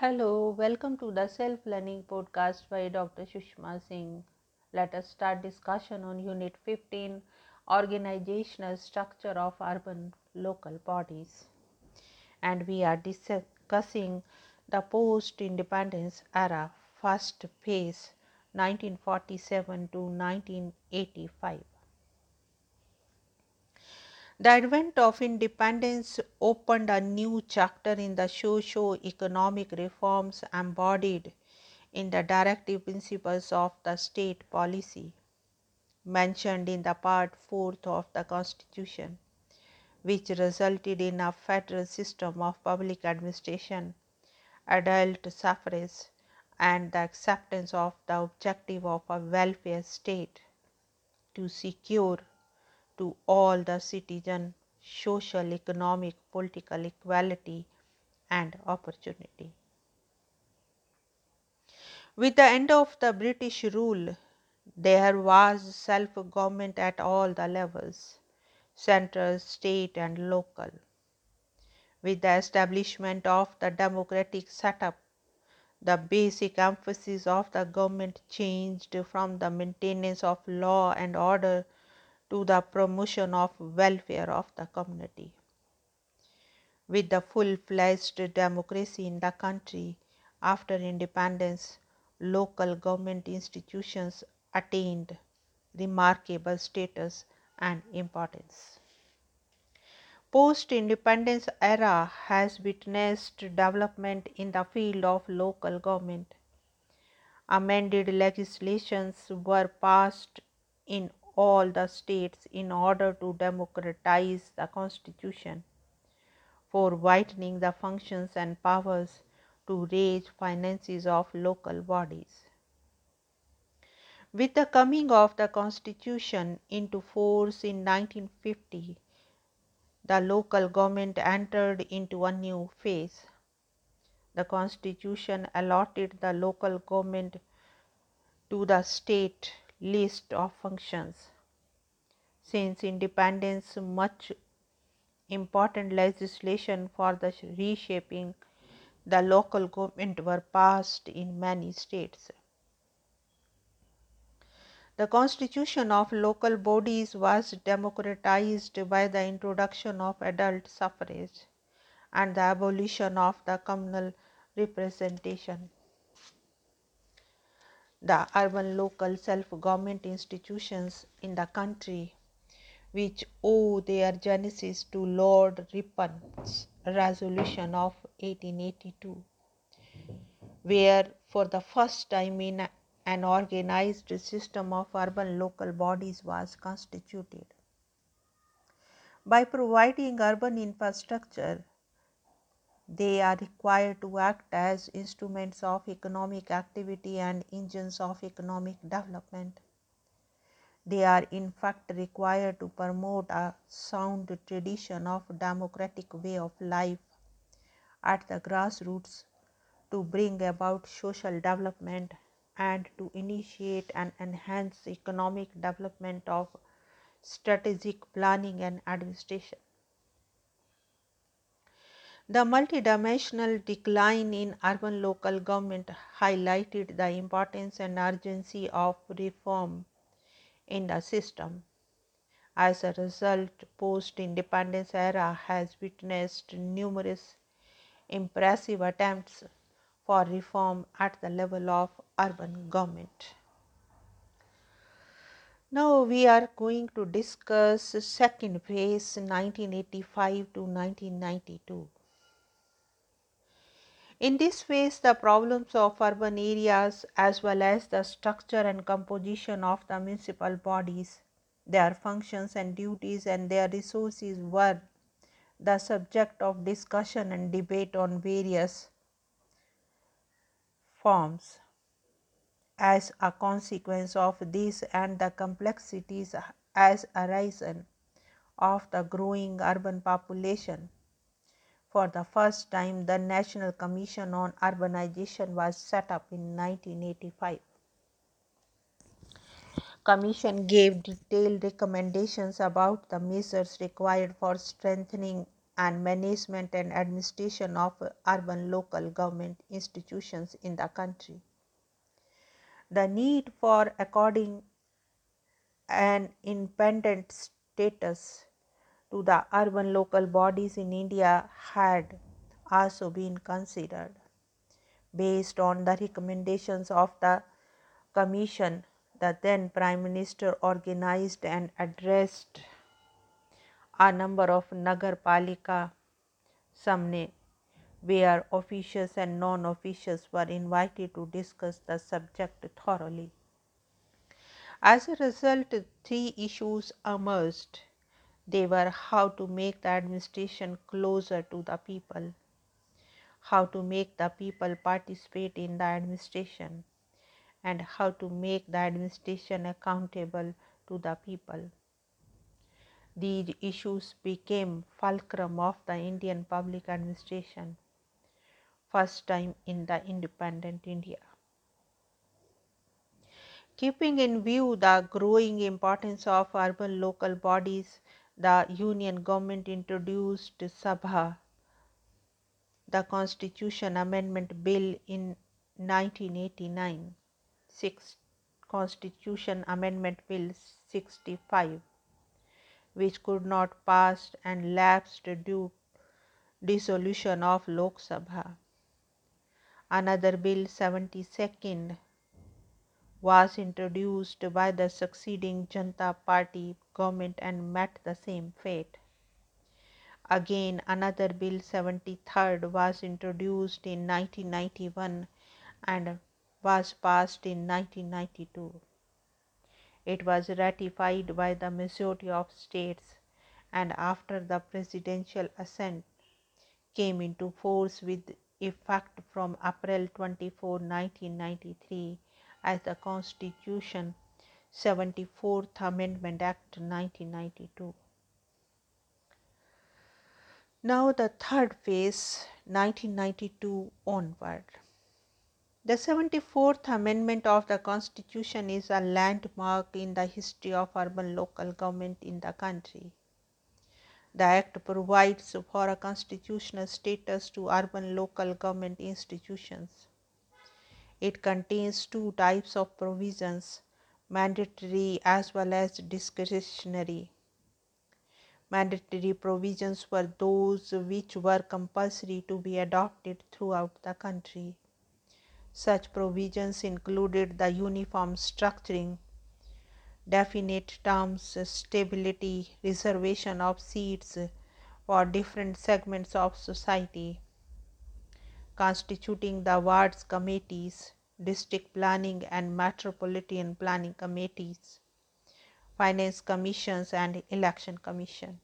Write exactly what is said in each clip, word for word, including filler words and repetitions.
Hello, welcome to the Self-Learning Podcast by Doctor Sushma Singh. Let us start discussion on Unit fifteen, Organizational Structure of Urban Local Bodies. And we are discussing the post-independence era, first phase, nineteen forty-seven to nineteen eighty-five. The advent of independence opened a new chapter in the socio-economic reforms embodied in the directive principles of the state policy mentioned in the part fourth of the Constitution, which resulted in a federal system of public administration, adult suffrage, and the acceptance of the objective of a welfare state to secure to all the citizens social, economic, political equality and opportunity. With the end of the British rule, there was self-government at all the levels, central, state and local. With the establishment of the democratic setup, the basic emphasis of the government changed from the maintenance of law and order to the promotion of welfare of the community. With the full-fledged democracy in the country after independence, local government institutions attained remarkable status and importance. Post-independence era has witnessed development in the field of local government. Amended legislations were passed in all the states in order to democratize the Constitution, for widening the functions and powers to raise finances of local bodies. With the coming of the Constitution into force in nineteen fifty, the local government entered into a new phase. The Constitution allotted the local government to the state list of functions. Since independence, much important legislation for the reshaping the local government were passed in many states. The constitution of local bodies was democratized by the introduction of adult suffrage and the abolition of the communal representation. The urban local self-government institutions in the country, which owe their genesis to Lord Ripon's Resolution of eighteen eighty-two, where for the first time in an organized system of urban local bodies was constituted. By providing urban infrastructure, they are required to act as instruments of economic activity and engines of economic development. They are in fact required to promote a sound tradition of democratic way of life at the grassroots, to bring about social development and to initiate and enhance economic development of strategic planning and administration. The multidimensional decline in urban local government highlighted the importance and urgency of reform in the system. As a result, post-independence era has witnessed numerous impressive attempts for reform at the level of urban government. Now we are going to discuss second phase, nineteen eighty-five to nineteen ninety-two. In this phase, the problems of urban areas as well as the structure and composition of the municipal bodies, their functions and duties and their resources were the subject of discussion and debate on various forms. As a consequence of this and the complexities as arisen of the growing urban population, for the first time, the National Commission on Urbanization was set up in nineteen eighty-five. Commission gave detailed recommendations about the measures required for strengthening and management and administration of urban local government institutions in the country. The need for according an independent status to the urban local bodies in India had also been considered. Based on the recommendations of the Commission, the then Prime Minister organized and addressed a number of Nagar Palika Samne, where officials and non-officials were invited to discuss the subject thoroughly. As a result, three issues emerged. They were how to make the administration closer to the people, how to make the people participate in the administration, and how to make the administration accountable to the people. These issues became fulcrum of the Indian public administration, first time in the independent India. Keeping in view the growing importance of urban local bodies, the Union government introduced Sabha, the Constitution Amendment Bill, in nineteen eighty-nine, six, Constitution Amendment Bill sixty-five, which could not pass and lapsed due dissolution of Lok Sabha. Another bill, seventy-second, was introduced by the succeeding Janata Party government and met the same fate. Again, another bill, seventy-third, was introduced in nineteen ninety-one and was passed in nineteen ninety-two. It was ratified by the majority of states, and after the presidential assent came into force with effect from April twenty-fourth, nineteen ninety-three, as the Constitution Seventy-fourth Amendment Act nineteen ninety-two. Now the third phase, nineteen ninety-two onward. The seventy-fourth Amendment of the Constitution is a landmark in the history of urban local government in the country. The Act provides for a constitutional status to urban local government institutions. It contains two types of provisions, mandatory as well as discretionary. Mandatory provisions were those which were compulsory to be adopted throughout the country. Such provisions included the uniform structuring, definite terms, stability, reservation of seats for different segments of society, constituting the wards committees, district planning and metropolitan planning committees, finance commissions and election commission.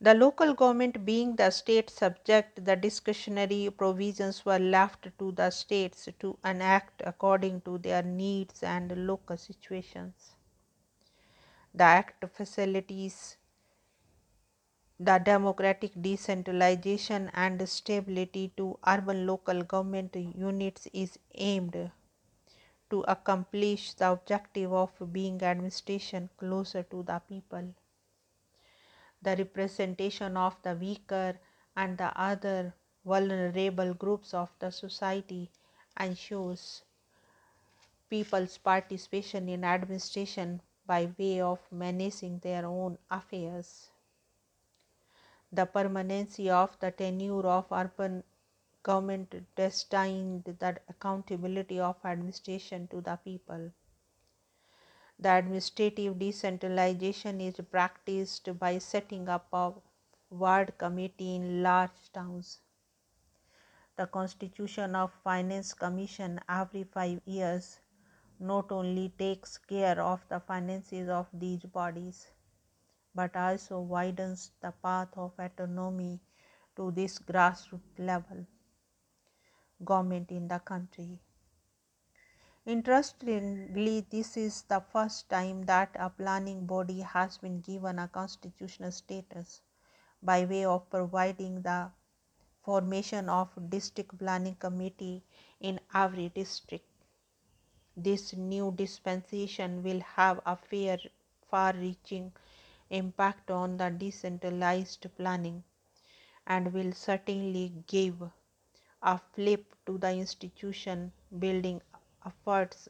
The local government being the state subject, the discretionary provisions were left to the states to enact according to their needs and local situations. The Act facilitates the democratic decentralization and stability to urban local government units is aimed to accomplish the objective of being administration closer to the people. The representation of the weaker and the other vulnerable groups of the society ensures people's participation in administration by way of managing their own affairs. The permanency of the tenure of urban government destined the accountability of administration to the people. The administrative decentralization is practiced by setting up a ward committee in large towns. The constitution of Finance Commission every five years not only takes care of the finances of these bodies, but also widens the path of autonomy to this grassroots level government in the country. Interestingly, this is the first time that a planning body has been given a constitutional status by way of providing the formation of district planning committee in every district. This new dispensation will have a fair, far-reaching impact on the decentralized planning and will certainly give a flip to the institution building efforts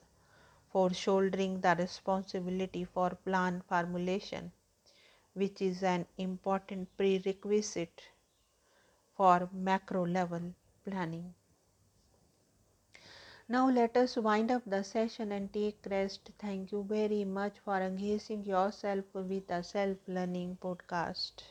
for shouldering the responsibility for plan formulation, which is an important prerequisite for macro level planning. Now let us wind up the session and take rest. Thank you very much for engaging yourself with the Self Learning Podcast.